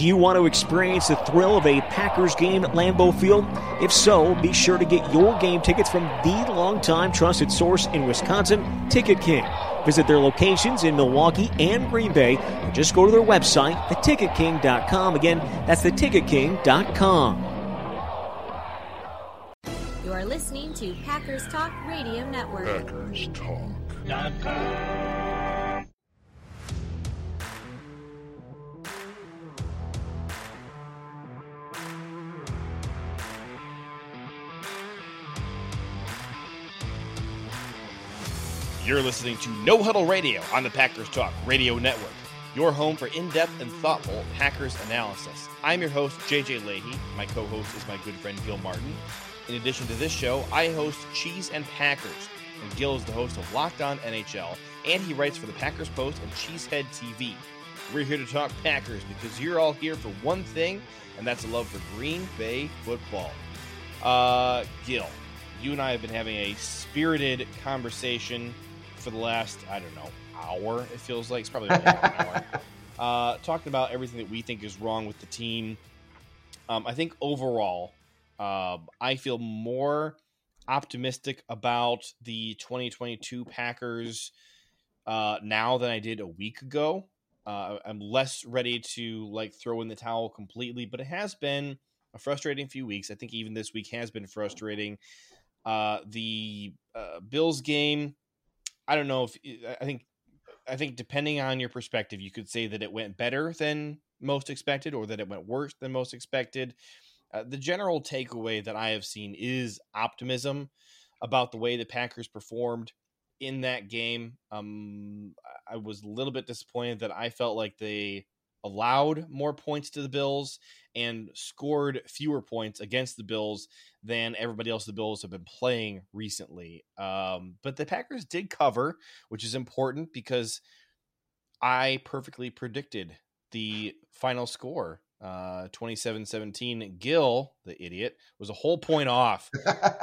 Do you want to experience the thrill of a Packers game at Lambeau Field? If so, be sure to get your game tickets from the longtime trusted source in Wisconsin, Ticket King. Visit their locations in Milwaukee and Green Bay, or just go to their website, theticketking.com. Again, that's theticketking.com. You are listening to Packers Talk Radio Network. Packers Talk. You're listening to No Huddle Radio on the Packers Talk Radio Network, your home for in-depth and thoughtful Packers analysis. I'm your host, J.J. Leahy. My co-host is my good friend, Gil Martin. In addition to this show, I host Cheese and Packers, and Gil is the host of Locked On NHL, and he writes for the Packers Post and Cheesehead TV. We're here to talk Packers because you're all here for one thing, and that's a love for Green Bay football. Gil, you and I have been having a spirited conversation for the last, I don't know, hour, it feels like. It's probably like an hour. Talking about everything that we think is wrong with the team. I think overall, I feel more optimistic about the 2022 Packers now than I did a week ago. I'm less ready to throw in the towel completely, but it has been a frustrating few weeks. I think even this week has been frustrating. The Bills game, I don't know if I think depending on your perspective, you could say that it went better than most expected or that it went worse than most expected. The general takeaway that I have seen is optimism about the way the Packers performed in that game. I was a little bit disappointed that I felt like they allowed more points to the Bills and scored fewer points against the Bills than everybody else the Bills have been playing recently. But the Packers did cover, which is important because I perfectly predicted the final score, 27-17. Gil, the idiot, was a whole point off.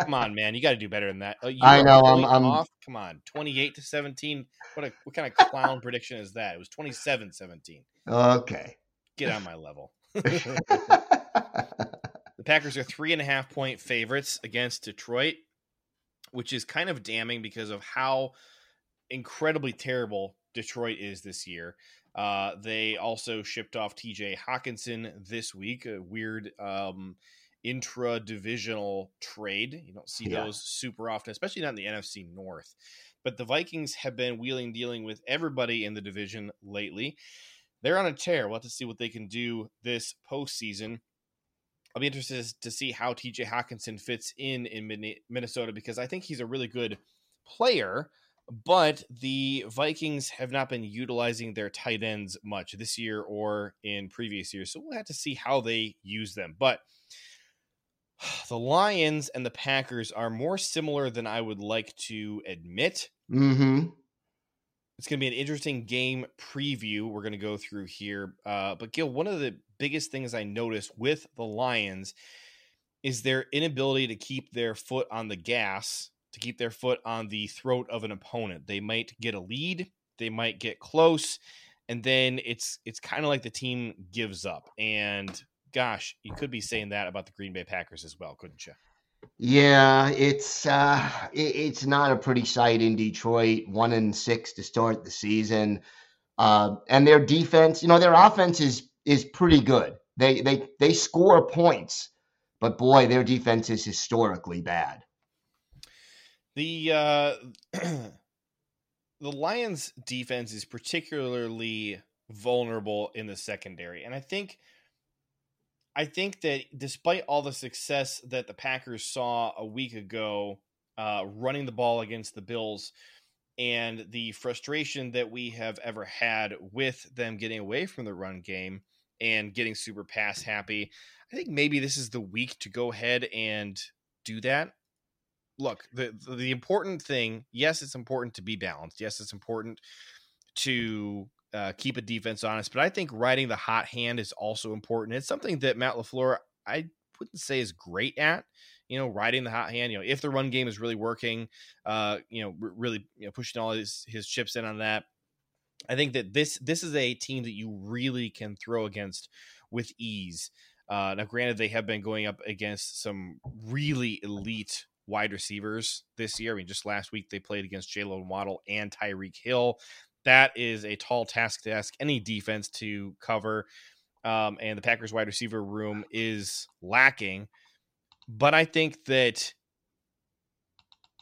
Come on, man. You got to do better than that. I know. I'm off. Come on. 28-17. What kind of clown prediction is that? It was 27-17. Okay. Get on my level. The Packers are 3.5-point favorites against Detroit, which is kind of damning because of how incredibly terrible Detroit is this year. They also shipped off TJ Hockenson this week, a weird intra-divisional trade. You don't see those super often, especially not in the NFC North. But the Vikings have been wheeling, dealing with everybody in the division lately. They're on a tear. We'll have to see what they can do this postseason. I'll be interested to see how TJ Hockenson fits in Minnesota because I think he's a really good player, but the Vikings have not been utilizing their tight ends much this year or in previous years. So we'll have to see how they use them. But the Lions and the Packers are more similar than I would like to admit. Mm-hmm. It's going to be an interesting game preview we're going to go through here. But, Gil, one of the biggest things I noticed with the Lions is their inability to keep their foot on the gas, to keep their foot on the throat of an opponent. They might get a lead. They might get close. And then it's kind of like the team gives up. And, gosh, you could be saying that about the Green Bay Packers as well, couldn't you? Yeah, it's not a pretty sight in Detroit, 1-6 to start the season. And their defense, their offense is pretty good. They score points, but boy, their defense is historically bad. The Lions defense is particularly vulnerable in the secondary. And I think that despite all the success that the Packers saw a week ago running the ball against the Bills and the frustration that we have ever had with them getting away from the run game and getting super pass happy, I think maybe this is the week to go ahead and do that. Look, the important thing, yes, it's important to be balanced. Yes, it's important to keep a defense honest, but I think riding the hot hand is also important. It's something that Matt LaFleur, I wouldn't say is great at, riding the hot hand, if the run game is really working, really pushing all his chips in on that. I think that this is a team that you really can throw against with ease. Now, granted, they have been going up against some really elite wide receivers this year. I mean, just last week they played against Jalen Waddle and Tyreek Hill. That is a tall task to ask any defense to cover. And the Packers wide receiver room is lacking. But I think that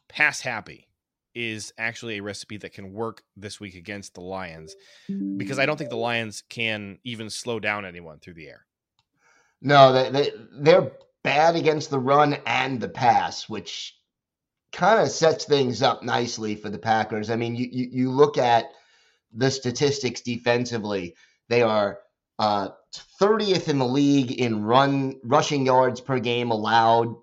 pass happy is actually a recipe that can work this week against the Lions, because I don't think the Lions can even slow down anyone through the air. No, they're bad against the run and the pass, which kind of sets things up nicely for the Packers. I mean, you look at the statistics defensively. They are 30th in the league in rushing yards per game allowed.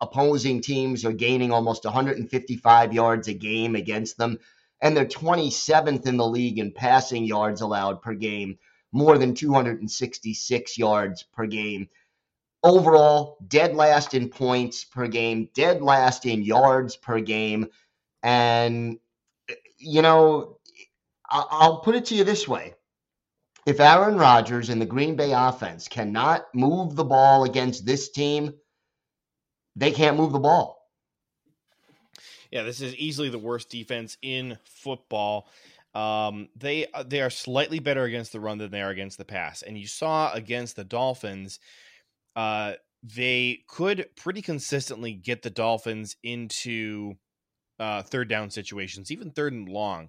Opposing teams are gaining almost 155 yards a game against them, and they're 27th in the league in passing yards allowed per game, more than 266 yards per game. Overall, dead last in points per game, dead last in yards per game. And, you know, I'll put it to you this way. If Aaron Rodgers and the Green Bay offense cannot move the ball against this team, they can't move the ball. Yeah, this is easily the worst defense in football. They are slightly better against the run than they are against the pass. And you saw against the Dolphins, they could pretty consistently get the Dolphins into third down situations, even third and long,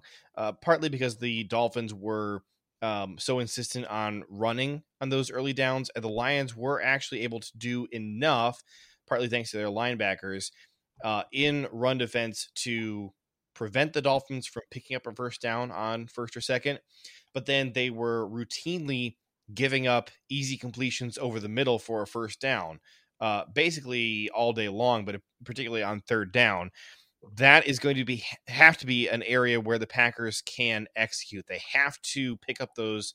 partly because the Dolphins were so insistent on running on those early downs. And the Lions were actually able to do enough, partly thanks to their linebackers, in run defense to prevent the Dolphins from picking up a first down on first or second. But then they were routinely giving up easy completions over the middle for a first down, basically all day long, but particularly on third down. That is going to have to be an area where the Packers can execute. They have to pick up those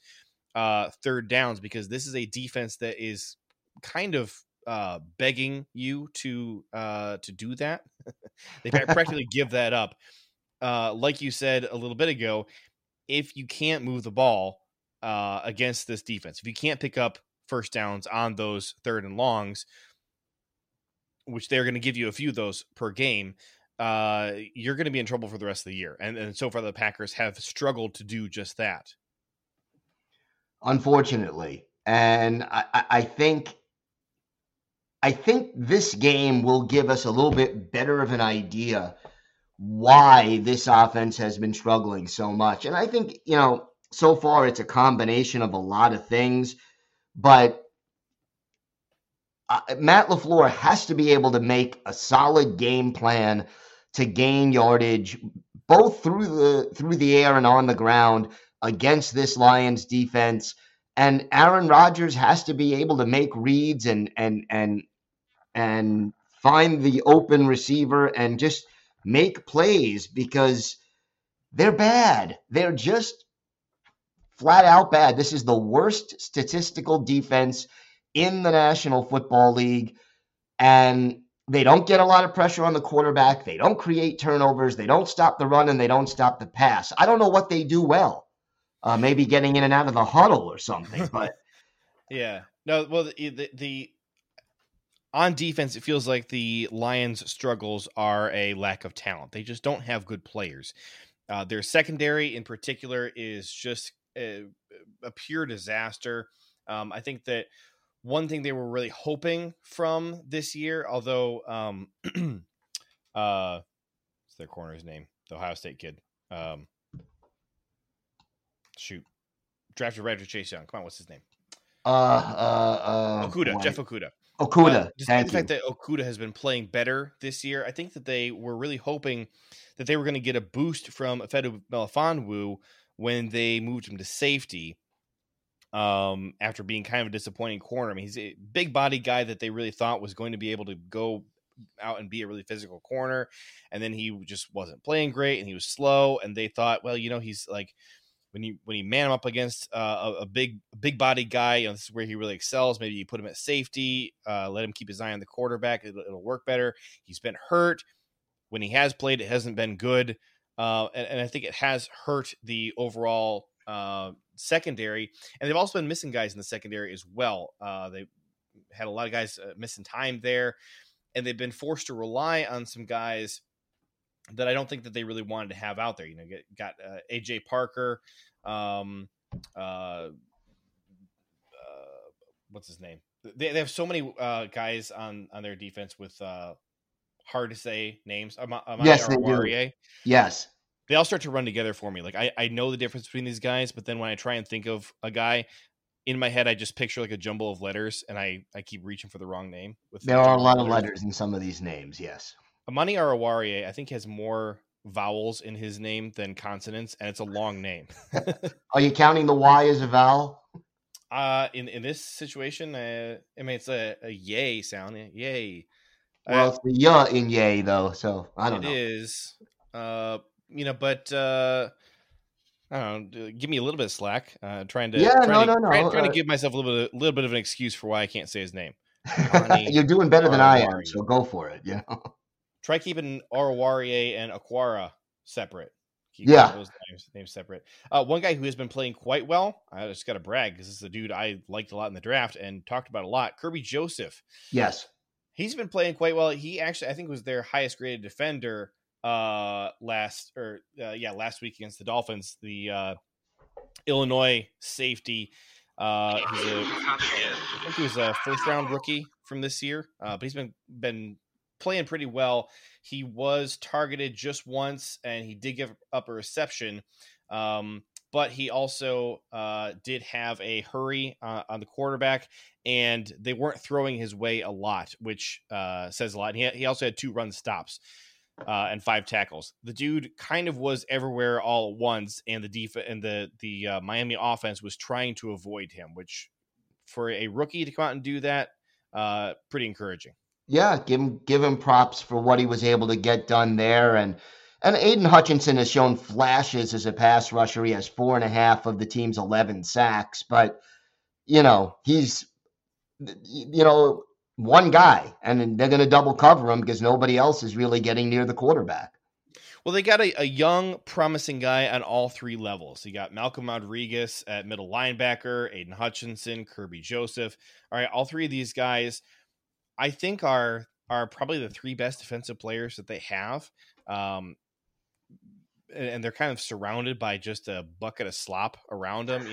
third downs, because this is a defense that is kind of begging you to do that. They practically give that up. Like you said a little bit ago, if you can't move the ball against this defense, if you can't pick up first downs on those third and longs, which they're going to give you a few of those per game, you're going to be in trouble for the rest of the year. And so far the Packers have struggled to do just that, unfortunately. And I think this game will give us a little bit better of an idea why this offense has been struggling so much. And I think, you know, so far it's a combination of a lot of things, but Matt LaFleur has to be able to make a solid game plan to gain yardage, both through the air and on the ground against this Lions defense. And Aaron Rodgers has to be able to make reads and find the open receiver and just make plays, because they're bad. They're just flat out bad. This is the worst statistical defense in the National Football League, and they don't get a lot of pressure on the quarterback. They don't create turnovers. They don't stop the run, and they don't stop the pass. I don't know what they do well. Maybe getting in and out of the huddle or something, but yeah, no. Well, the on defense, it feels like the Lions' struggles are a lack of talent. They just don't have good players. Their secondary, in particular, is just a pure disaster. I think that one thing they were really hoping from this year, although what's their corner's name? The Ohio State kid. Drafted right after Chase Young. Come on, what's his name? Okudah, Jeff Okudah. Okudah, despite the fact that Okudah has been playing better this year, I think that they were really hoping that they were going to get a boost from Fedo Melifonwu when they moved him to safety after being kind of a disappointing corner. I mean, he's a big body guy that they really thought was going to be able to go out and be a really physical corner, and then he just wasn't playing great, and he was slow, and they thought, well, you know, he's like, when you man him up against a big body guy, you know, this is where he really excels. Maybe you put him at safety, let him keep his eye on the quarterback. It'll work better. He's been hurt. When he has played, it hasn't been good. And I think it has hurt the overall secondary. And they've also been missing guys in the secondary as well. They had a lot of guys missing time there, and they've been forced to rely on some guys that I don't think that they really wanted to have out there. You know, got AJ Parker, what's his name? They have so many guys on their defense with hard to say names. Amani Oruwariye. Yes. They all start to run together for me. Like I know the difference between these guys, but then when I try and think of a guy in my head, I just picture like a jumble of letters, and I keep reaching for the wrong name. There are a lot of letters in some of these names. Yes. Amani Oruwariye, I think, has more vowels in his name than consonants, and it's a long name. Are you counting the Y as a vowel? In this situation, I mean, it's a yay sound. Yay. Well, it's the ya in yay, though, so I don't know. It is. But I don't know. Give me a little bit of slack. Trying to give myself a little bit of an excuse for why I can't say his name. You're doing better than I am, so go for it. You know? Try keeping Oruwariye and Aquara separate. Keep those names separate. One guy who has been playing quite well, I just got to brag because this is a dude I liked a lot in the draft and talked about a lot, Kirby Joseph. Yes. He's been playing quite well. He actually, I think, was their highest graded defender last week against the Dolphins. The Illinois safety. He was a first round rookie from this year, but he's been playing pretty well. He was targeted just once, and he did give up a reception, but he also did have a hurry on the quarterback, and they weren't throwing his way a lot, which says a lot. And he also had 2 run stops and 5 tackles. The dude kind of was everywhere all at once, and the defense and the Miami offense was trying to avoid him, which for a rookie to come out and do that, pretty encouraging. Yeah, give him props for what he was able to get done there. And Aiden Hutchinson has shown flashes as a pass rusher. He has 4.5 of the team's 11 sacks, but he's one guy, and they're going to double cover him because nobody else is really getting near the quarterback. Well, they got a young, promising guy on all 3 levels. You got Malcolm Rodriguez at middle linebacker, Aiden Hutchinson, Kirby Joseph. All right, all 3 of these guys, I think, are probably the 3 best defensive players that they have. And they're kind of surrounded by just a bucket of slop around them,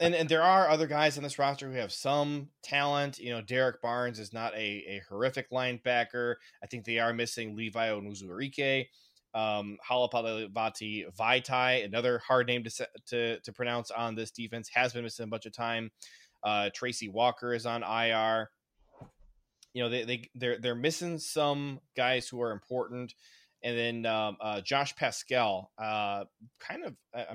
and there are other guys on this roster who have some talent. Derek Barnes is not a horrific linebacker. I think they are missing Levi Onwuzurike, Halapalivati Vaitai, another hard name to pronounce on this defense, has been missing a bunch of time. Tracy Walker is on IR. They're missing some guys who are important. And then Josh Pascal, I'm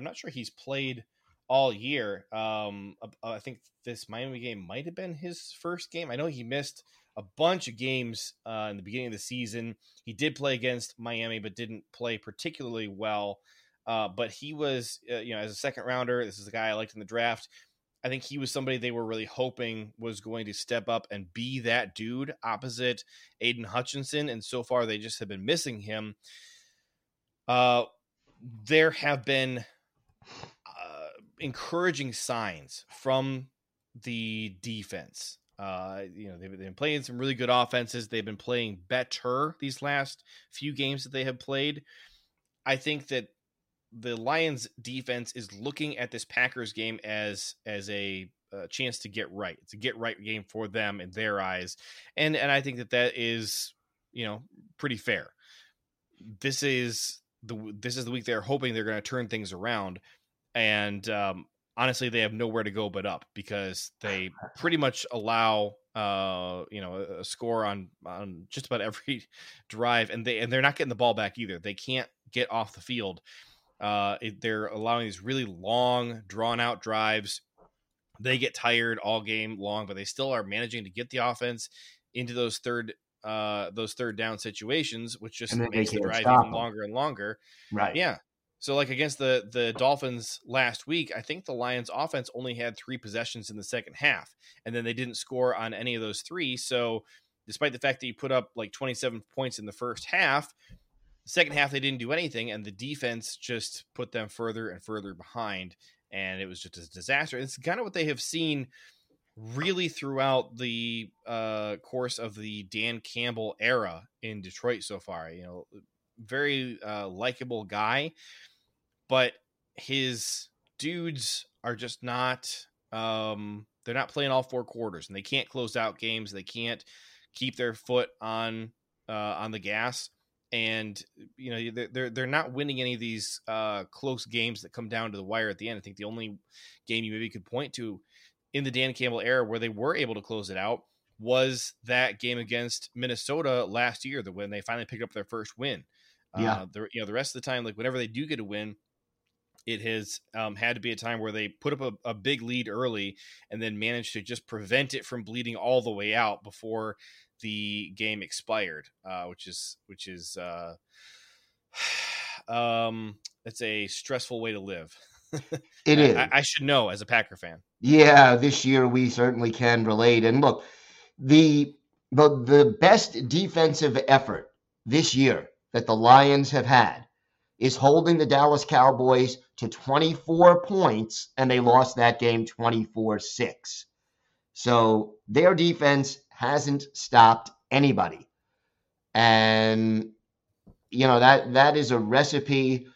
not sure he's played all year. I think this Miami game might have been his first game. I know he missed a bunch of games in the beginning of the season. He did play against Miami, but didn't play particularly well. But he was, as a second rounder, this is a guy I liked in the draft. I think he was somebody they were really hoping was going to step up and be that dude opposite Aiden Hutchinson. And so far, they just have been missing him. There have been encouraging signs from the defense. They've been playing some really good offenses. They've been playing better these last few games that they have played. I think that the Lions defense is looking at this Packers game as a chance to get right. It's a get right game for them in their eyes. And I think that is, pretty fair. This is the week they're hoping they're going to turn things around. And honestly, they have nowhere to go but up because they pretty much allow a score on just about every drive, and they're not getting the ball back either. They can't get off the field. They're allowing these really long, drawn-out drives. They get tired all game long, but they still are managing to get the offense into those third down situations, which just makes the drive even longer and longer. Right. Yeah. So, like against the Dolphins last week, I think the Lions' offense only had 3 possessions in the second half, and then they didn't score on any of those 3. So, despite the fact that you put up like 27 points in the first half, Second half, they didn't do anything, and the defense just put them further and further behind, and it was just a disaster. And it's kind of what they have seen really throughout the course of the Dan Campbell era in Detroit so far. You know, very likable guy, but his dudes are just not they're not playing all four quarters, and they can't close out games. They can't keep their foot on the gas. And, you know, they're not winning any of these close games that come down to the wire at the end. I think the only game you maybe could point to in the Dan Campbell era where they were able to close it out was that game against Minnesota last year, when they finally picked up their first win. Yeah. You know, the rest of the time, like whenever they do get a win, it has had to be a time where they put up a big lead early and then managed to just prevent it from bleeding all the way out before the game expired, which is it's a stressful way to live. It is. I should know as a Packer fan. Yeah, this year we certainly can relate. And look, the best defensive effort this year that the Lions have had is holding the Dallas Cowboys to 24 points, and they lost that game 24-6. So their defense hasn't stopped anybody. And, you know, that is a recipe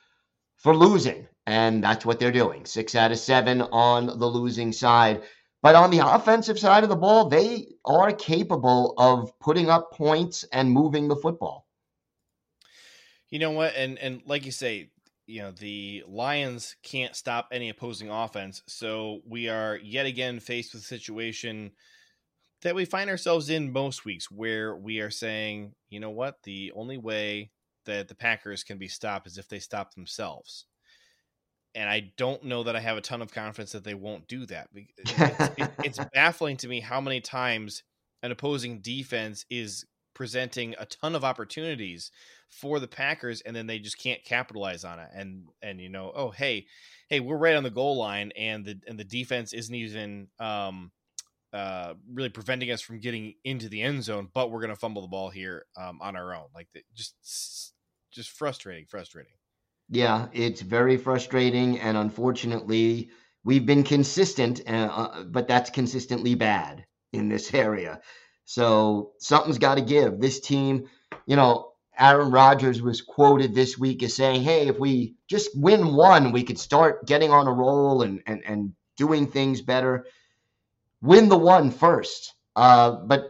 for losing. And that's what they're doing. 6 out of 7 on the losing side. But on the offensive side of the ball, they are capable of putting up points and moving the football. You know what? And like you say, you know, the Lions can't stop any opposing offense. So we are yet again faced with a situation that we find ourselves in most weeks, where we are saying, you know what, the only way that the Packers can be stopped is if they stop themselves. And I don't know that I have a ton of confidence that they won't do that. It's baffling to me how many times an opposing defense is presenting a ton of opportunities for the Packers, and then they just can't capitalize on it. And you know, oh, hey, we're right on the goal line, and the defense isn't even really preventing us from getting into the end zone, but we're going to fumble the ball here on our own. Like, just frustrating. Yeah, it's very frustrating. And unfortunately, we've been consistent, but that's consistently bad in this area. So something's got to give. This team, you know, Aaron Rodgers was quoted this week as saying, hey, if we just win one, we could start getting on a roll and doing things better. Win the one first. But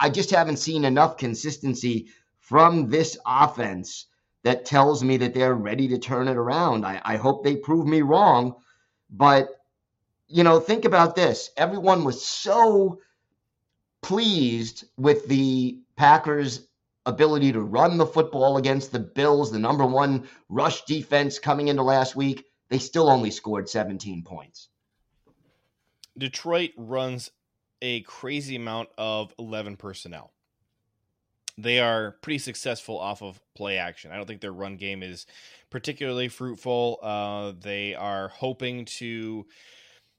I just haven't seen enough consistency from this offense that tells me that they're ready to turn it around. I hope they prove me wrong. But, you know, think about this. Everyone was so pleased with the Packers' ability to run the football against the Bills, the number one rush defense coming into last week. They still only scored 17 points. Detroit runs a crazy amount of 11 personnel. They are pretty successful off of play action. I don't think their run game is particularly fruitful. They are hoping to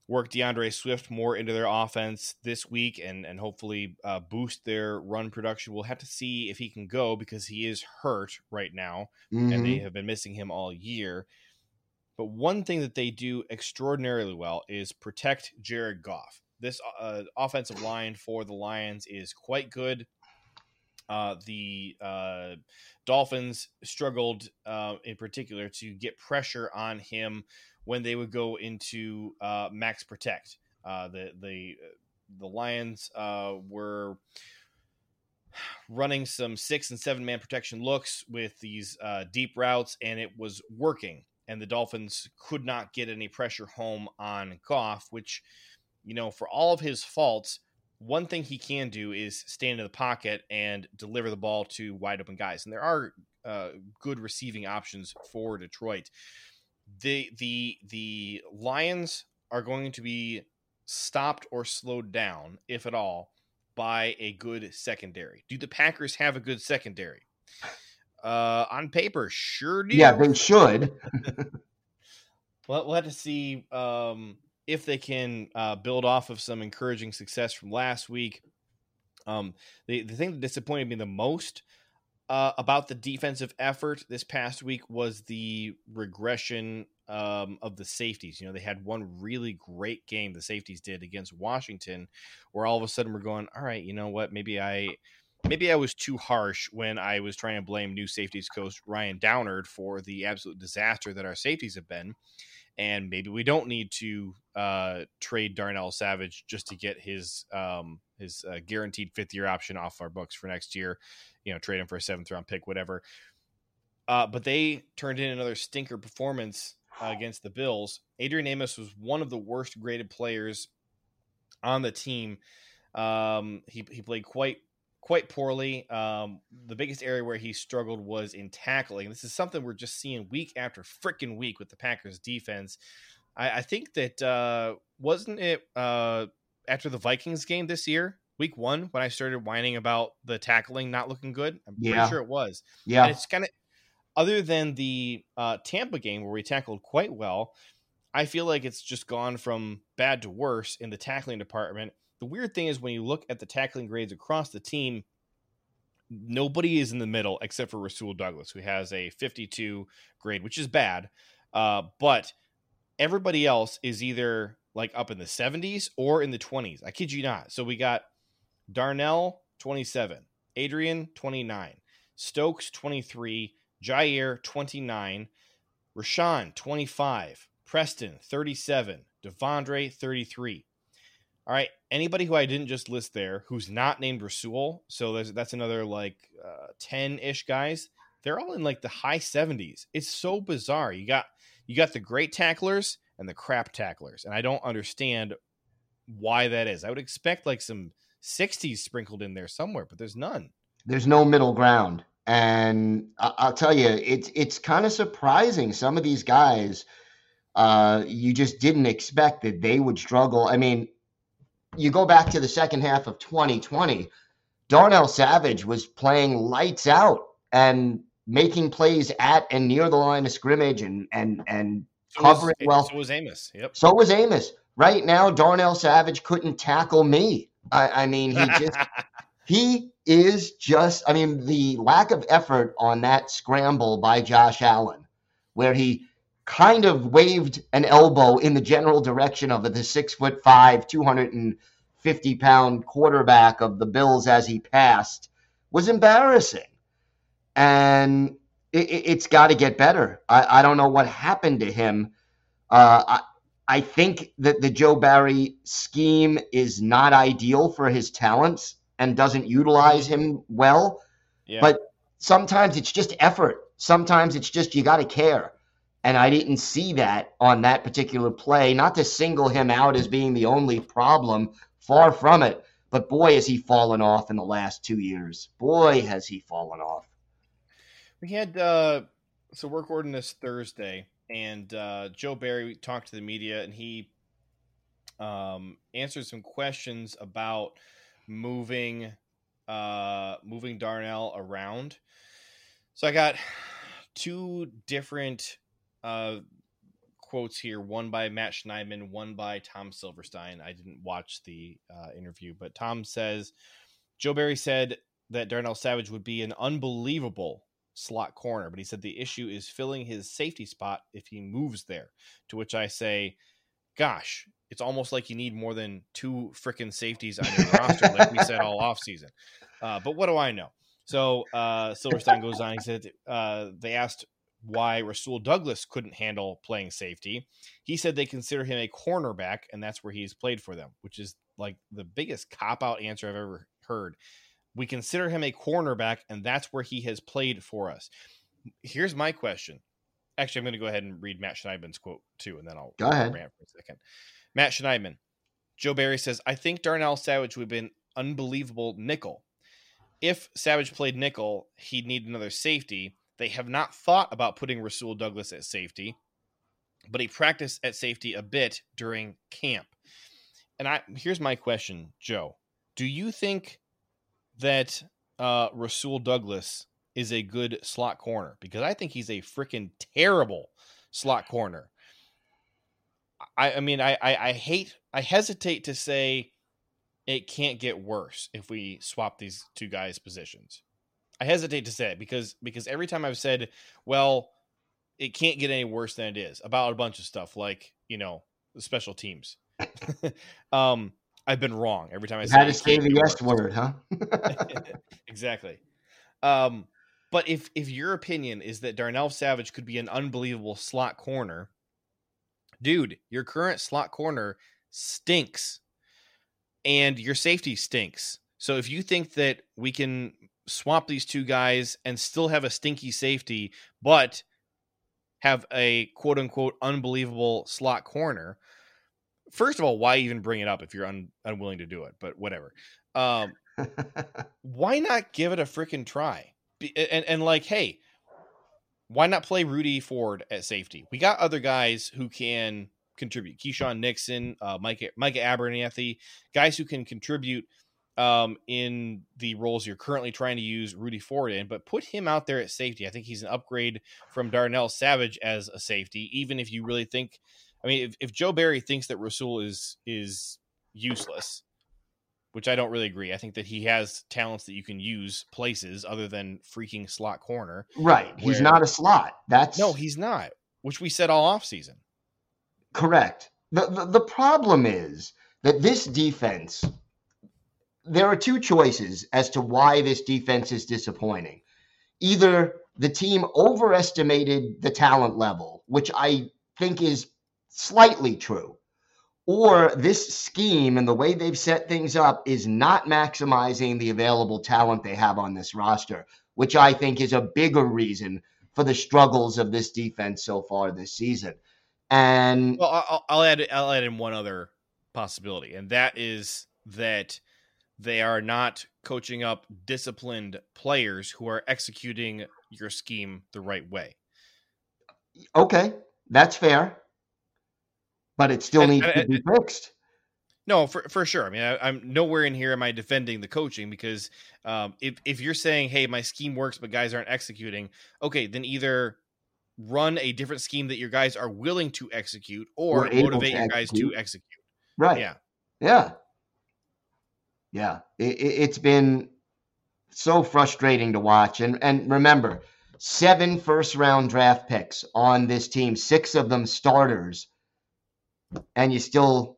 work DeAndre Swift more into their offense this week and hopefully boost their run production. We'll have to see if he can go, because he is hurt right now, and they have been missing him all year. But one thing that they do extraordinarily well is protect Jared Goff. This offensive line for the Lions is quite good. The Dolphins struggled in particular to get pressure on him when they would go into max protect. The Lions were running some 6 and 7 man protection looks with these deep routes, and it was working. And the Dolphins could not get any pressure home on Goff, which, you know, for all of his faults, one thing he can do is stand in the pocket and deliver the ball to wide open guys. And there are good receiving options for Detroit. The Lions are going to be stopped or slowed down, if at all, by a good secondary. Do the Packers have a good secondary? On paper, sure do. Yeah, they should. Well, we'll have to see if they can build off of some encouraging success from last week. The thing that disappointed me the most about the defensive effort this past week was the regression of the safeties. You know, they had one really great game the safeties did against Washington, where all of a sudden we're going, all right, you know what? Maybe I was too harsh when I was trying to blame new safeties coach Ryan Downard for the absolute disaster that our safeties have been. And maybe we don't need to trade Darnell Savage just to get his guaranteed fifth-year option off our books for next year. You know, trade him for a seventh-round pick, whatever. But they turned in another stinker performance against the Bills. Adrian Amos was one of the worst-graded players on the team. He played quite poorly. The biggest area where he struggled was in tackling. And this is something we're just seeing week after freaking week with the Packers defense. I think that wasn't it after the Vikings game this year, week one, when I started whining about the tackling not looking good. I'm pretty sure it was. Yeah. And it's kind of, other than the Tampa game where we tackled quite well, I feel like it's just gone from bad to worse in the tackling department. The weird thing is when you look at the tackling grades across the team, nobody is in the middle except for Rasul Douglas, who has a 52 grade, which is bad. But everybody else is either like up in the 70s or in the 20s. I kid you not. So we got Darnell, 27, Adrian, 29, Stokes, 23, Jair, 29, Rashawn, 25, Preston, 37, Devondre, 33. All right, anybody who I didn't just list there who's not named Rasul, so that's another like 10-ish guys, they're all in like the high 70s. It's so bizarre. You got the great tacklers and the crap tacklers, and I don't understand why that is. I would expect like some 60s sprinkled in there somewhere, but there's none. There's no middle ground, and I'll tell you, it's kind of surprising. Some of these guys, you just didn't expect that they would struggle. I mean, you go back to the second half of 2020, Darnell Savage was playing lights out and making plays at and near the line of scrimmage and covering well. So was Amos. Yep. So was Amos. Right now, Darnell Savage couldn't tackle me. I mean, he just the lack of effort on that scramble by Josh Allen, where he kind of waved an elbow in the general direction of the 6'5", 250-pound quarterback of the Bills as he passed, was embarrassing. And it's got to get better. I don't know what happened to him. I think that the Joe Barry scheme is not ideal for his talents and doesn't utilize him well. Yeah. But sometimes it's just effort. Sometimes it's just you got to care. And I didn't see that on that particular play, not to single him out as being the only problem. Far from it. But boy, has he fallen off in the last 2 years. Boy, has he fallen off. We had so we're recording this Thursday, and Joe Barry talked to the media, and he answered some questions about moving Darnell around. So I got two different quotes here, one by Matt Schneidman, one by Tom Silverstein. I didn't watch the interview, but Tom says, Joe Barry said that Darnell Savage would be an unbelievable slot corner, but he said the issue is filling his safety spot if he moves there, to which I say, gosh, it's almost like you need more than two frickin' safeties on your roster, like we said all offseason. But what do I know? So Silverstein goes on, he said they asked why Rasul Douglas couldn't handle playing safety. He said they consider him a cornerback, and that's where he's played for them, which is like the biggest cop-out answer I've ever heard. We consider him a cornerback, and that's where he has played for us. Here's my question. Actually, I'm going to go ahead and read Matt Schneidman's quote, too, and then I'll go ahead. Rant for a second. Matt Schneidman, Joe Barry says, I think Darnell Savage would have been unbelievable nickel. If Savage played nickel, he'd need another safety. They have not thought about putting Rasul Douglas at safety, but he practiced at safety a bit during camp. And here's my question, Joe. Do you think that Rasul Douglas is a good slot corner? Because I think he's a freaking terrible slot corner. I hesitate to say it can't get worse if we swap these two guys' positions. I hesitate to say it because every time I've said, well, it can't get any worse than it is about a bunch of stuff like, you know, the special teams. I've been wrong every time I say. How to say the yes word, huh? Exactly. But if your opinion is that Darnell Savage could be an unbelievable slot corner, dude, your current slot corner stinks and your safety stinks. So if you think that we can swap these two guys and still have a stinky safety, but have a quote unquote unbelievable slot corner, first of all, why even bring it up if you're unwilling to do it, but whatever. Why not give it a freaking try? And like, hey, why not play Rudy Ford at safety? We got other guys who can contribute. Keyshawn Nixon, Micah Abernathy, guys who can contribute in the roles you're currently trying to use Rudy Ford in, but put him out there at safety. I think he's an upgrade from Darnell Savage as a safety, even if you really think, I mean, if Joe Barry thinks that Rasul is useless, which I don't really agree. I think that he has talents that you can use places other than freaking slot corner. Right. He's not a slot. No, he's not, which we said all off season. Correct. The problem is that this defense, there are two choices as to why this defense is disappointing. Either the team overestimated the talent level, which I think is slightly true, or this scheme and the way they've set things up is not maximizing the available talent they have on this roster, which I think is a bigger reason for the struggles of this defense so far this season. And well, I'll add in one other possibility, and that is that they are not coaching up disciplined players who are executing your scheme the right way. Okay, that's fair. But it still needs to be fixed. No, for sure. I mean, I'm nowhere in here am I defending the coaching because if you're saying, hey, my scheme works, but guys aren't executing, okay, then either run a different scheme that your guys are willing to execute or motivate your guys to execute. Right. Yeah. It's been so frustrating to watch. And remember, 7 first-round draft picks on this team, 6 of them starters, and you're still,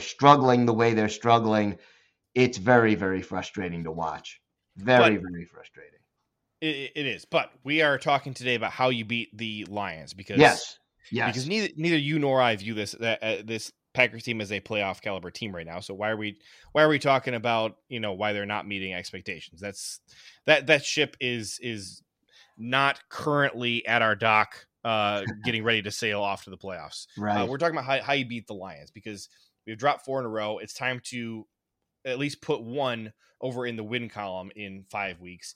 struggling the way they're struggling. It's very, very frustrating to watch. Very frustrating. It is. But we are talking today about how you beat the Lions because yes. Because neither you nor I view this Packers team as a playoff caliber team right now. So why are we talking about why they're not meeting expectations? That's that ship is not currently at our dock. Getting ready to sail off to the playoffs. Right. We're talking about how you beat the Lions because we've dropped 4 in a row. It's time to at least put one over in the win column in 5 weeks.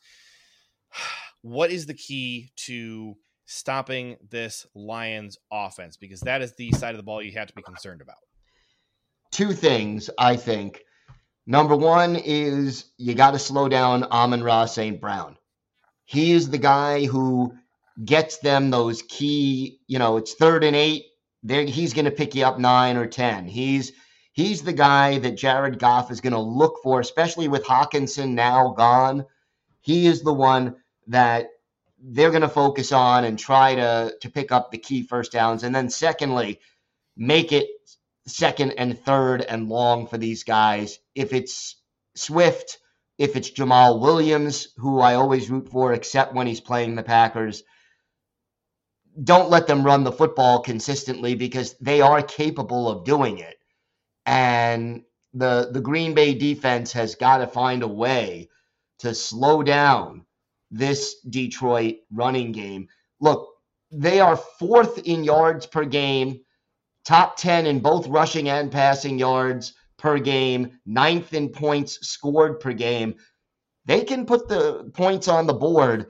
What is the key to stopping this Lions offense? Because that is the side of the ball you have to be concerned about. 2 things, I think. Number 1 is you got to slow down Amon-Ra St. Brown. He is the guy who gets them those key, it's 3rd and 8. He's going to pick you up 9 or 10. He's the guy that Jared Goff is going to look for, especially with Hockenson now gone. He is the one that they're going to focus on and try to pick up the key first downs. And then secondly, make it 2nd and 3rd and long for these guys. If it's Swift, if it's Jamal Williams, who I always root for, except when he's playing the Packers, don't let them run the football consistently because they are capable of doing it. And the Green Bay defense has got to find a way to slow down this Detroit running game. Look, they are 4th in yards per game, top 10 in both rushing and passing yards per game, 9th in points scored per game. They can put the points on the board.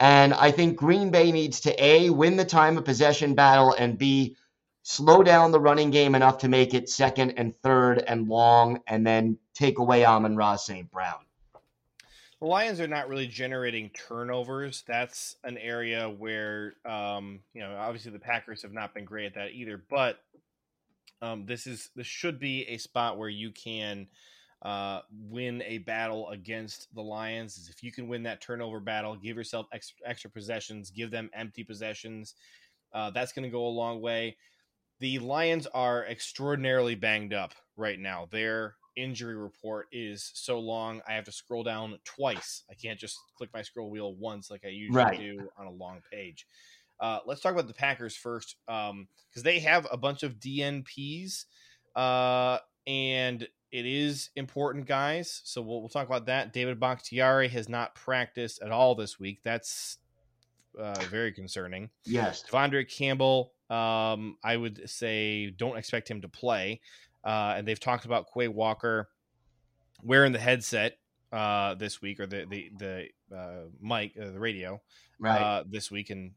And I think Green Bay needs to, A, win the time of possession battle, and B, slow down the running game enough to make it 2nd and 3rd and long, and then take away Amon-Ra St. Brown. The Lions are not really generating turnovers. That's an area where, obviously the Packers have not been great at that either, but this should be a spot where you can win a battle against the Lions is if you can win that turnover battle, give yourself extra possessions, give them empty possessions. That's going to go a long way. The Lions are extraordinarily banged up right now. Their injury report is so long, I have to scroll down twice. I can't just click my scroll wheel once like I usually do on a long page. Let's talk about the Packers first, because they have a bunch of DNPs, and it is important, guys. So we'll talk about that. David Bakhtiari has not practiced at all this week. That's very concerning. Yes. Devondre Campbell, I would say don't expect him to play. And they've talked about Quay Walker wearing the headset this week, or the mic, the radio, this week. And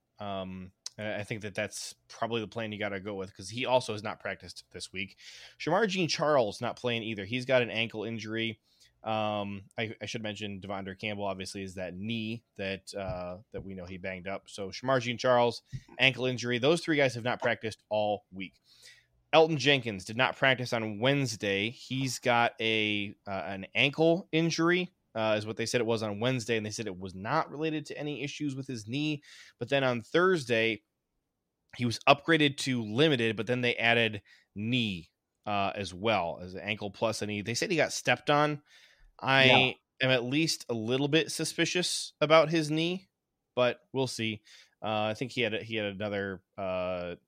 I think that's probably the plan you got to go with, because he also has not practiced this week. Shemar Jean Charles not playing either. He's got an ankle injury. I should mention Devondre Campbell obviously is that knee that we know he banged up. So Shemar Jean Charles, ankle injury. Those three guys have not practiced all week. Elton Jenkins did not practice on Wednesday. He's got an ankle injury, is what they said it was on Wednesday, and they said it was not related to any issues with his knee. But then on Thursday, he was upgraded to limited, but then they added knee as well as an ankle plus a knee. They said he got stepped on. I am at least a little bit suspicious about his knee, but we'll see. I think he had another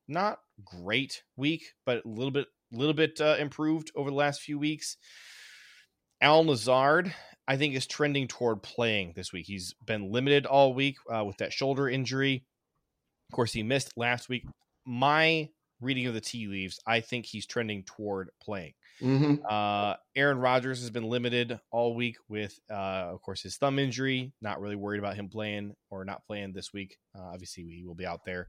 not great week, but a little bit improved over the last few weeks. Al Nazard, I think, is trending toward playing this week. He's been limited all week with that shoulder injury. Of course, he missed last week. My reading of the tea leaves, I think he's trending toward playing. Mm-hmm. Aaron Rodgers has been limited all week with, of course, his thumb injury. Not really worried about him playing or not playing this week. Obviously, he will be out there.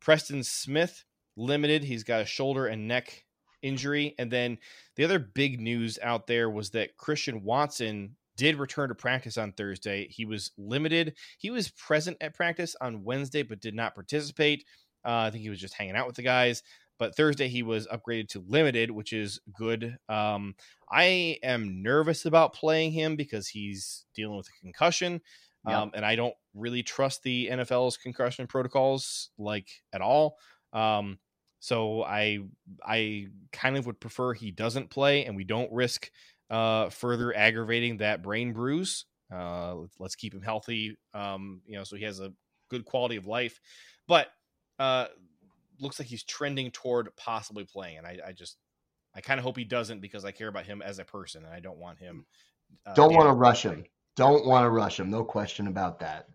Preston Smith, limited. He's got a shoulder and neck injury. And then the other big news out there was that Christian Watson did return to practice on Thursday. He was limited. He was present at practice on Wednesday, but did not participate. I think he was just hanging out with the guys. But Thursday he was upgraded to limited, which is good. I am nervous about playing him because he's dealing with a concussion. And I don't really trust the NFL's concussion protocols at all. So I kind of would prefer he doesn't play and we don't risk further aggravating that brain bruise. Let's keep him healthy, so he has a good quality of life. But looks like he's trending toward possibly playing. And I kind of hope he doesn't, because I care about him as a person and I don't want him. Don't want to rush him. Don't want to rush him. No question about that.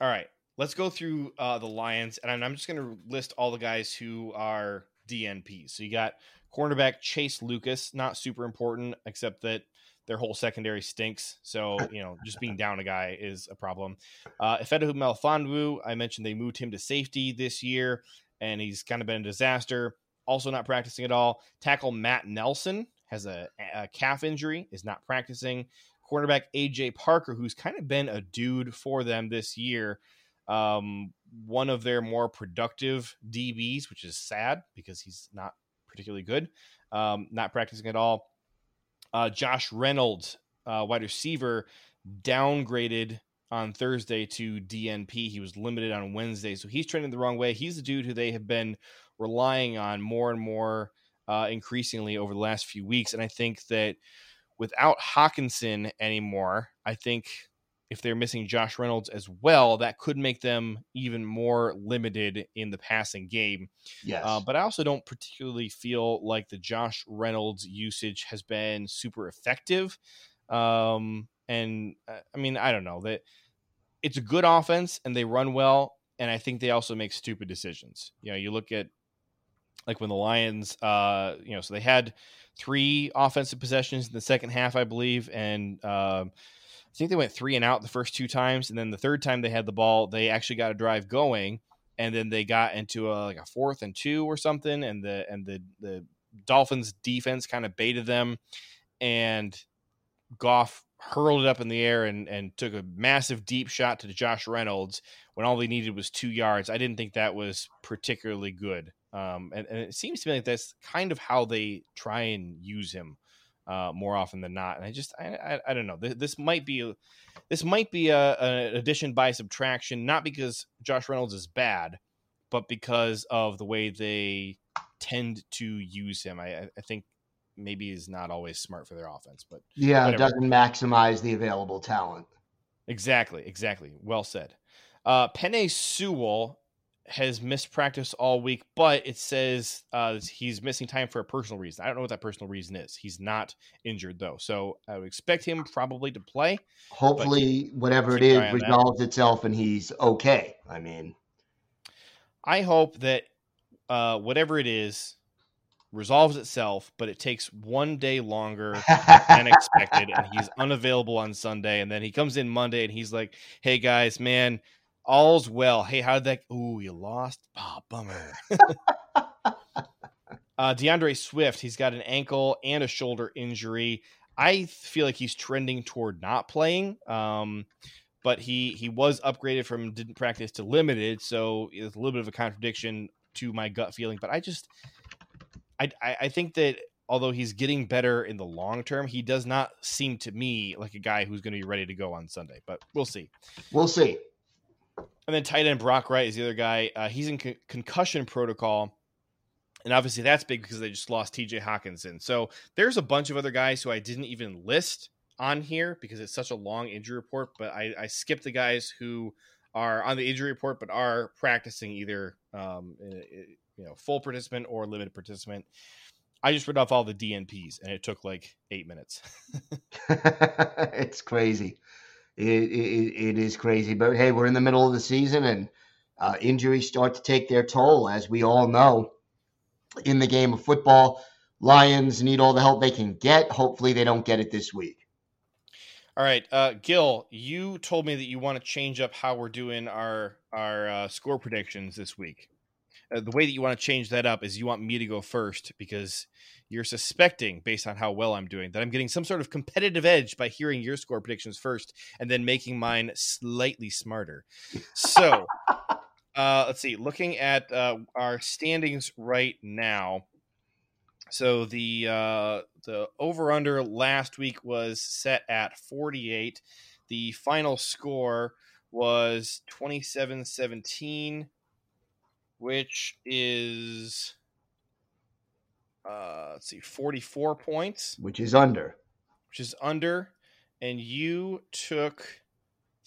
All right. Let's go through the Lions, and I'm just going to list all the guys who are DNPs. So you got cornerback Chase Lucas, not super important, except that their whole secondary stinks. So, just being down a guy is a problem. Fedo Melifonwu, I mentioned they moved him to safety this year, and he's kind of been a disaster. Also not practicing at all. Tackle Matt Nelson has a calf injury, is not practicing. Cornerback AJ Parker, who's kind of been a dude for them this year, one of their more productive DBs, which is sad because he's not particularly good, not practicing at all. Josh Reynolds, wide receiver, downgraded on Thursday to DNP. He was limited on Wednesday, so he's trending the wrong way. He's the dude who they have been relying on more and more increasingly over the last few weeks, and I think that without Hockenson anymore, I think if they're missing Josh Reynolds as well, that could make them even more limited in the passing game. Yes. But I also don't particularly feel like the Josh Reynolds usage has been super effective. I don't know, that it's a good offense and they run well. And I think they also make stupid decisions. You look at when the Lions, so they had 3 offensive possessions in the second half, I believe. And, I think they went 3 and out the first 2 times. And then the third time they had the ball, they actually got a drive going. And then they got into a 4th and 2 or something. And the Dolphins defense kind of baited them, and Goff hurled it up in the air and took a massive deep shot to Josh Reynolds when all they needed was 2 yards. I didn't think that was particularly good. And it seems to me like that's kind of how they try and use him more often than not. And I don't know. This might be an addition by subtraction, not because Josh Reynolds is bad, but because of the way they tend to use him. I think maybe he's not always smart for their offense, but yeah, whatever. It doesn't maximize the available talent. Exactly. Well said. Penei Sewell has missed practice all week, but it says he's missing time for a personal reason. I don't know what that personal reason is. He's not injured, though. So I would expect him probably to play. Hopefully, whatever it is resolves itself and he's okay. I mean, I hope that whatever it is resolves itself, but it takes one day longer than expected, and he's unavailable on Sunday. And then he comes in Monday, and he's like, hey, guys, man, all's well. Hey, how'd that – ooh, you lost? Oh, bummer. DeAndre Swift, he's got an ankle and a shoulder injury. I feel like he's trending toward not playing, but he was upgraded from didn't practice to limited, so it's a little bit of a contradiction to my gut feeling. But I just – I think that although he's getting better in the long term, he does not seem to me like a guy who's going to be ready to go on Sunday, but we'll see. And then tight end Brock Wright is the other guy. He's in concussion protocol. And obviously that's big because they just lost TJ Hockenson. So there's a bunch of other guys who I didn't even list on here because it's such a long injury report, but I skipped the guys who are on the injury report, but are practicing either, full participant or limited participant. I just read off all the DNPs and it took like 8 minutes. It's crazy. It is crazy, but hey, we're in the middle of the season and injuries start to take their toll. As we all know, in the game of football, Lions need all the help they can get. Hopefully they don't get it this week. All right. Gil, you told me that you want to change up how we're doing our score predictions this week. The way that you want to change that up is you want me to go first because you're suspecting, based on how well I'm doing, that I'm getting some sort of competitive edge by hearing your score predictions first and then making mine slightly smarter. So let's see, looking at our standings right now. So the over under last week was set at 48. The final score was 27-17. Which is, 44 points. Which is under. And you took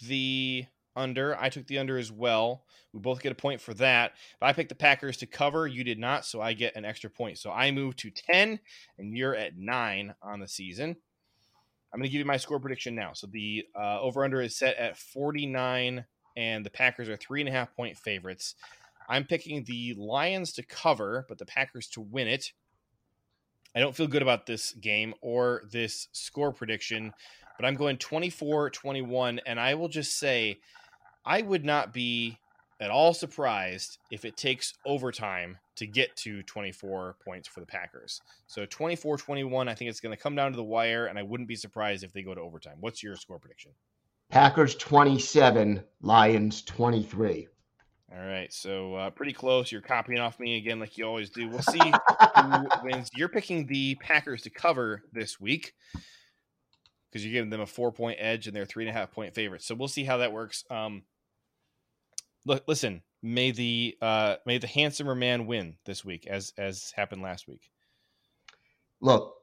the under. I took the under as well. We both get a point for that. But I picked the Packers to cover. You did not, so I get an extra point. So I move to 10, and you're at 9 on the season. I'm going to give you my score prediction now. So the over-under is set at 49, and the Packers are 3.5-point favorites. I'm picking the Lions to cover, but the Packers to win it. I don't feel good about this game or this score prediction, but I'm going 24-21, and I will just say I would not be at all surprised if it takes overtime to get to 24 points for the Packers. So 24-21, I think it's going to come down to the wire, and I wouldn't be surprised if they go to overtime. What's your score prediction? Packers 27, Lions 23. All right, so pretty close. You're copying off me again like you always do. We'll see who wins. You're picking the Packers to cover this week because you're giving them a 4-point edge and they're 3.5-point favorites. So we'll see how that works. Listen, may the handsomer man win this week as happened last week. Look,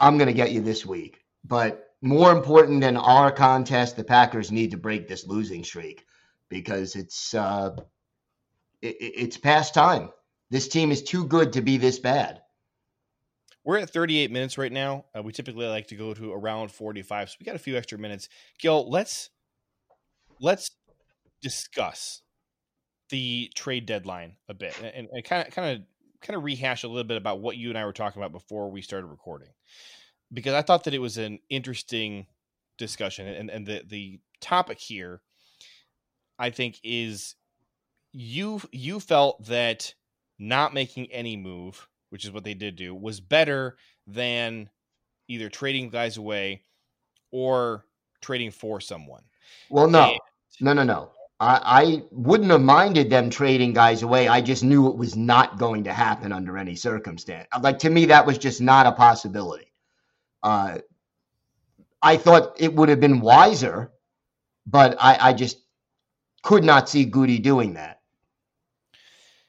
I'm going to get you this week, but more important than our contest, the Packers need to break this losing streak. Because it's past time. This team is too good to be this bad. We're at 38 minutes right now. We typically like to go to around 45, so we got a few extra minutes. Gil, let's discuss the trade deadline a bit and kind of rehash a little bit about what you and I were talking about before we started recording, because I thought that it was an interesting discussion and the topic here. I think is you felt that not making any move, which is what they did do, was better than either trading guys away or trading for someone. Well, no. I wouldn't have minded them trading guys away. I just knew it was not going to happen under any circumstance. Like, to me, that was just not a possibility. I thought it would have been wiser, but I just could not see Goody doing that.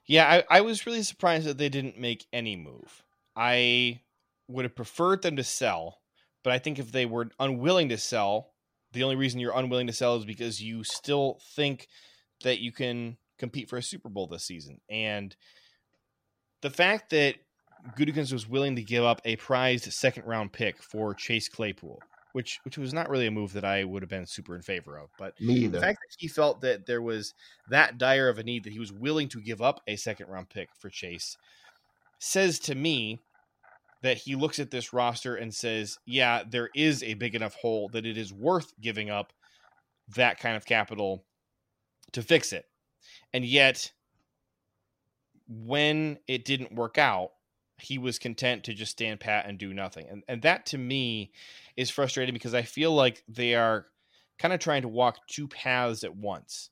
Yeah, I was really surprised that they didn't make any move. I would have preferred them to sell, but I think if they were unwilling to sell, the only reason you're unwilling to sell is because you still think that you can compete for a Super Bowl this season. And the fact that Gutekunst was willing to give up a prized second-round pick for Chase Claypool, which was not really a move that I would have been super in favor of. But the fact that he felt that there was that dire of a need that he was willing to give up a second-round pick for Chase says to me that he looks at this roster and says, yeah, there is a big enough hole that it is worth giving up that kind of capital to fix it. And yet, when it didn't work out, he was content to just stand pat and do nothing. And that, to me, is frustrating because I feel like they are kind of trying to walk two paths at once.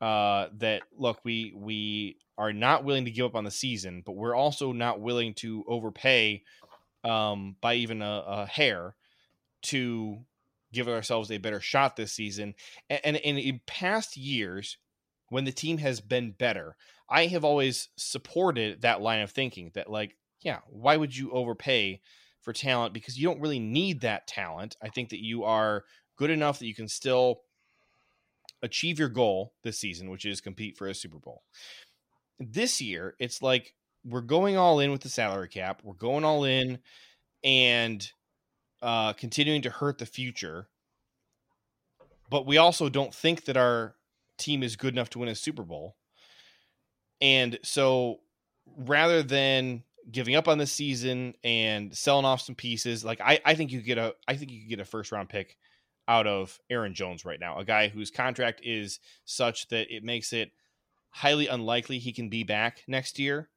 That, look, we are not willing to give up on the season, but we're also not willing to overpay by even a hair to give ourselves a better shot this season. And in past years, when the team has been better, I have always supported that line of thinking that, like, yeah, why would you overpay for talent? Because you don't really need that talent. I think that you are good enough that you can still achieve your goal this season, which is compete for a Super Bowl. This year, it's like we're going all in with the salary cap. We're going all in and continuing to hurt the future. But we also don't think that our team is good enough to win a Super Bowl. And so rather than giving up on the season and selling off some pieces, like I think you could get a first round pick out of Aaron Jones right now, a guy whose contract is such that it makes it highly unlikely he can be back next year.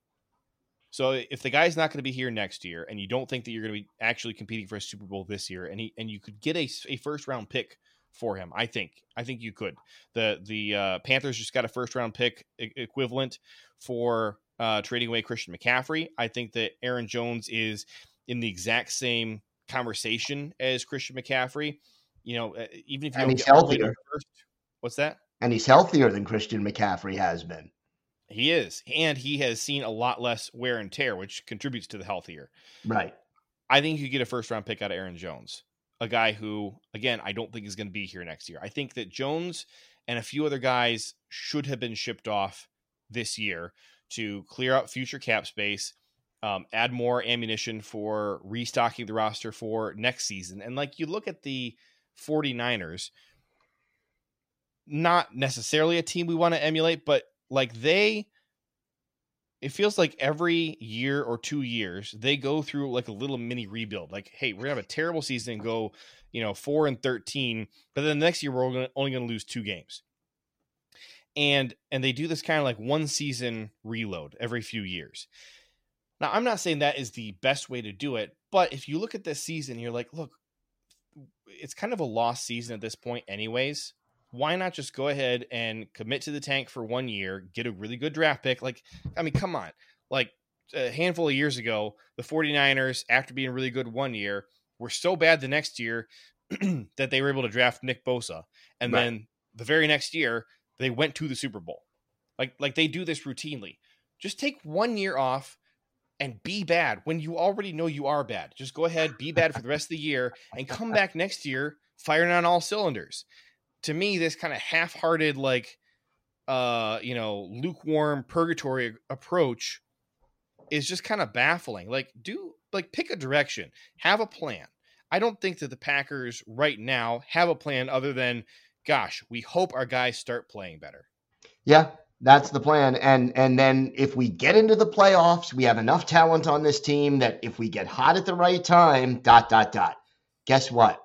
So if the guy's not going to be here next year and you don't think that you're going to be actually competing for a Super Bowl this year, and you could get a first round pick for him, I think you could. The Panthers just got a first round pick equivalent for trading away Christian McCaffrey. I think that Aaron Jones is in the exact same conversation as Christian McCaffrey. You know, even if you don't get healthier first, what's that? And he's healthier than Christian McCaffrey has been. He is, and he has seen a lot less wear and tear, which contributes to the healthier. Right. I think you get a first round pick out of Aaron Jones, a guy who, again, I don't think is going to be here next year. I think that Jones and a few other guys should have been shipped off this year to clear out future cap space, add more ammunition for restocking the roster for next season. And like, you look at the 49ers, not necessarily a team we want to emulate, but like it feels like every year or 2 years, they go through like a little mini rebuild. Like, hey, we're going to have a terrible season and go, 4-13, but then the next year we're only going to lose 2 games. And they do this kind of like one season reload every few years. Now, I'm not saying that is the best way to do it, but if you look at this season, you're like, look, it's kind of a lost season at this point anyways. Why not just go ahead and commit to the tank for 1 year, get a really good draft pick? Like, I mean, come on. Like a handful of years ago, the 49ers, after being really good 1 year, were so bad the next year that they were able to draft Nick Bosa. And right. Then the very next year, they went to the Super Bowl. Like they do this routinely. Just take 1 year off and be bad when you already know you are bad. Just go ahead, be bad for the rest of the year, and come back next year firing on all cylinders. To me, this kind of half-hearted, like, lukewarm purgatory approach is just kind of baffling. Like, pick a direction, have a plan. I don't think that the Packers right now have a plan other than, gosh, we hope our guys start playing better. Yeah, that's the plan. And then if we get into the playoffs, we have enough talent on this team that if we get hot at the right time, ... Guess what?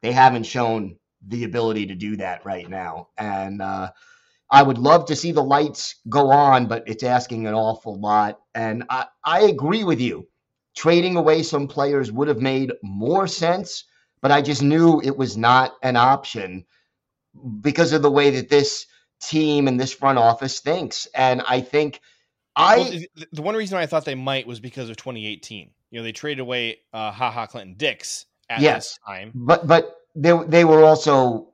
They haven't shown the ability to do that right now. And I would love to see the lights go on, but it's asking an awful lot. And I agree with you. Trading away some players would have made more sense, but I just knew it was not an option because of the way that this team and this front office thinks. And I think the one reason I thought they might was because of 2018. you know, they traded away Clinton Dix at this time. But they were also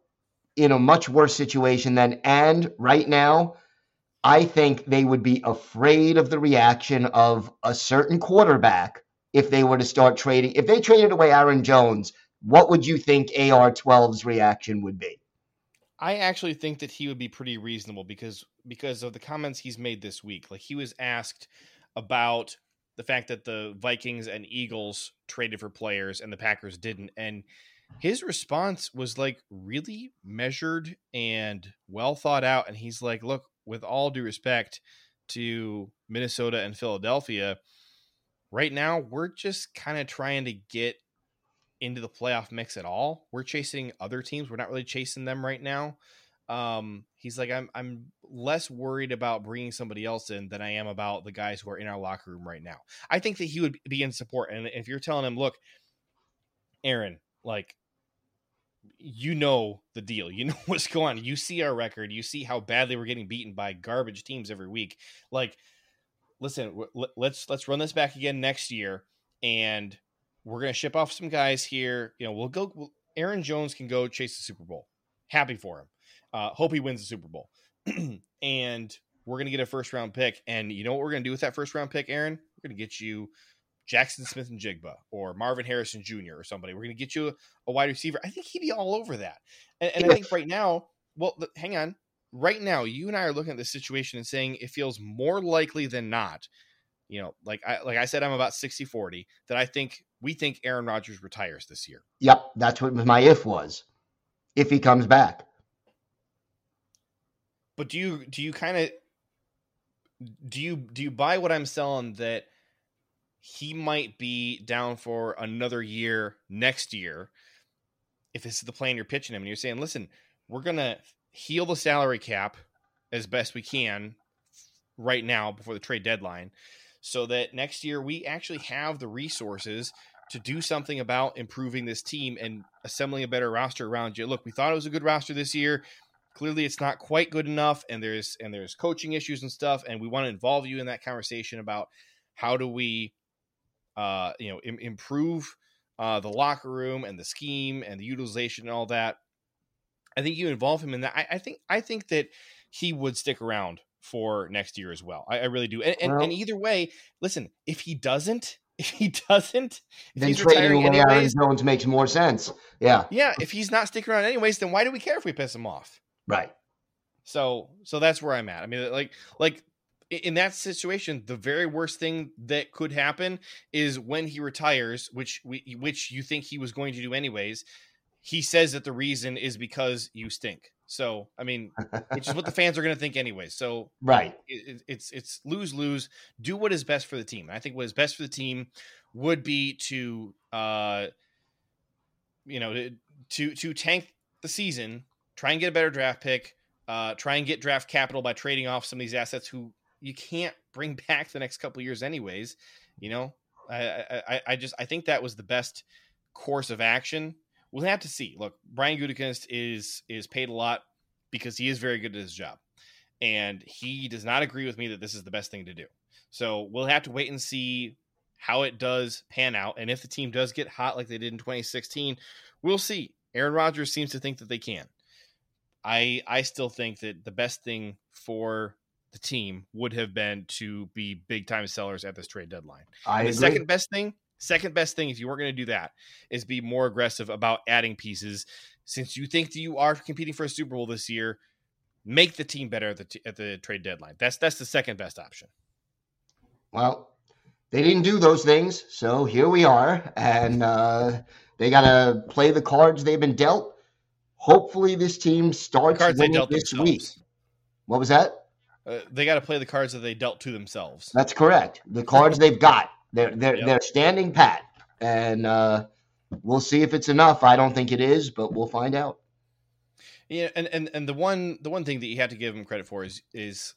in a much worse situation then. And right now, I think they would be afraid of the reaction of a certain quarterback if they were to start trading. If they traded away Aaron Jones, what would you think AR-12's reaction would be? I actually think that he would be pretty reasonable because of the comments he's made this week. Like, he was asked about the fact that the Vikings and Eagles traded for players and the Packers didn't. And his response was like really measured and well thought out. And he's like, look, with all due respect to Minnesota and Philadelphia, right now we're just kind of trying to get into the playoff mix at all. We're chasing other teams. We're not really chasing them right now. He's like, I'm less worried about bringing somebody else in than I am about the guys who are in our locker room right now. I think that he would be in support. And if you're telling him, look, Aaron, like, you know the deal, you know what's going on. You see our record. You see how badly we're getting beaten by garbage teams every week. Like, listen, let's run this back again next year. And we're going to ship off some guys here. You know, we'll go, Aaron Jones can go chase the Super Bowl. Happy for him. Hope he wins the Super Bowl. And we're going to get a first round pick. And you know what we're going to do with that first round pick, Aaron? We're going to get you Jackson Smith and Jigba or Marvin Harrison Jr. or somebody. We're going to get you a wide receiver. I think he'd be all over that. And I think right now, well, hang on. Right now, you and I are looking at this situation and saying it feels more likely than not, you know, like I said, I'm about 60-40, that I think we think Aaron Rodgers retires this year. Yep. That's what my if was, if he comes back. But do you buy what I'm selling, that he might be down for another year next year, if this is the plan you're pitching him, and you're saying, listen, we're going to heal the salary cap as best we can right now before the trade deadline, so that next year we actually have the resources to do something about improving this team and assembling a better roster around you. Look, we thought it was a good roster this year. Clearly it's not quite good enough, and there's coaching issues and stuff. And we want to involve you in that conversation about how do we improve the locker room and the scheme and the utilization and all that. I think you involve him in that. I think that he would stick around for next year as well. I really do. And either way, listen, if he doesn't, then trading away Aaron Jones makes more sense. Yeah. Yeah. If he's not sticking around anyways, then why do we care if we piss him off? Right. So that's where I'm at. I mean, like, in that situation, the very worst thing that could happen is when he retires, which you think he was going to do anyways, he says that the reason is because you stink. So, I mean, which is what the fans are going to think anyways. So, right, it's lose-lose. Do what is best for the team. And I think what is best for the team would be to, to tank the season, try and get a better draft pick, try and get draft capital by trading off some of these assets who you can't bring back the next couple of years anyways. You know, I think that was the best course of action. We'll have to see. Look, Brian Gutekunst is paid a lot because he is very good at his job, and he does not agree with me that this is the best thing to do. So we'll have to wait and see how it does pan out. And if the team does get hot like they did in 2016, we'll see. Aaron Rodgers seems to think that they can. I still think that the best thing for the team would have been to be big time sellers at this trade deadline. I agree. The second best thing, if you weren't going to do that, is be more aggressive about adding pieces. Since you think that you are competing for a Super Bowl this year, make the team better at the trade deadline. That's the second best option. Well, they didn't do those things. So here we are, and they got to play the cards they've been dealt. Hopefully this team starts winning this week. What was that? They got to play the cards that they dealt to themselves. That's correct. The cards they've got, they're standing pat, and we'll see if it's enough. I don't think it is, but we'll find out. Yeah, and the one thing that you have to give them credit for is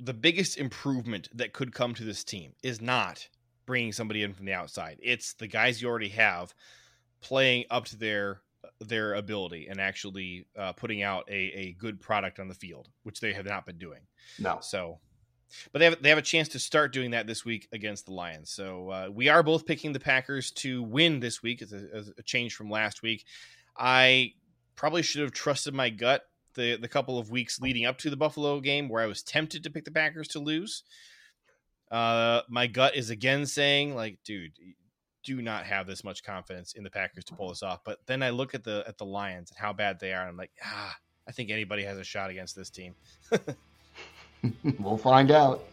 the biggest improvement that could come to this team is not bringing somebody in from the outside. It's the guys you already have playing up to their ability and actually putting out a good product on the field, which they have not been doing. No. So But they have a chance to start doing that this week against the Lions. So we are both picking the Packers to win this week. It's a change from last week. I probably should have trusted my gut the couple of weeks leading up to the Buffalo game where I was tempted to pick the Packers to lose. My gut is again saying, like, dude, do not have this much confidence in the Packers to pull this off. But then I look at the Lions and how bad they are, and I'm like, I think anybody has a shot against this team. We'll find out.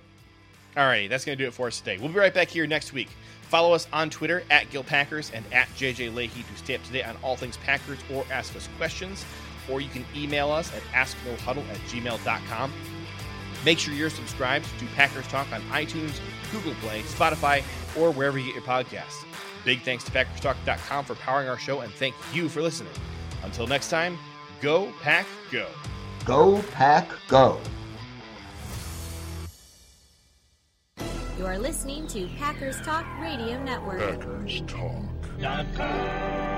All right, that's going to do it for us today. We'll be right back here next week. Follow us on Twitter at Gil Packers and at J.J. Leahy to stay up to date on all things Packers or ask us questions, or you can email us at asknohuddle@gmail.com. Make sure you're subscribed to Packers Talk on iTunes, Google Play, Spotify, or wherever you get your podcasts. Big thanks to PackersTalk.com for powering our show, and thank you for listening. Until next time, go Pack, go. Go Pack, go. You are listening to Packers Talk Radio Network. Packers Talk.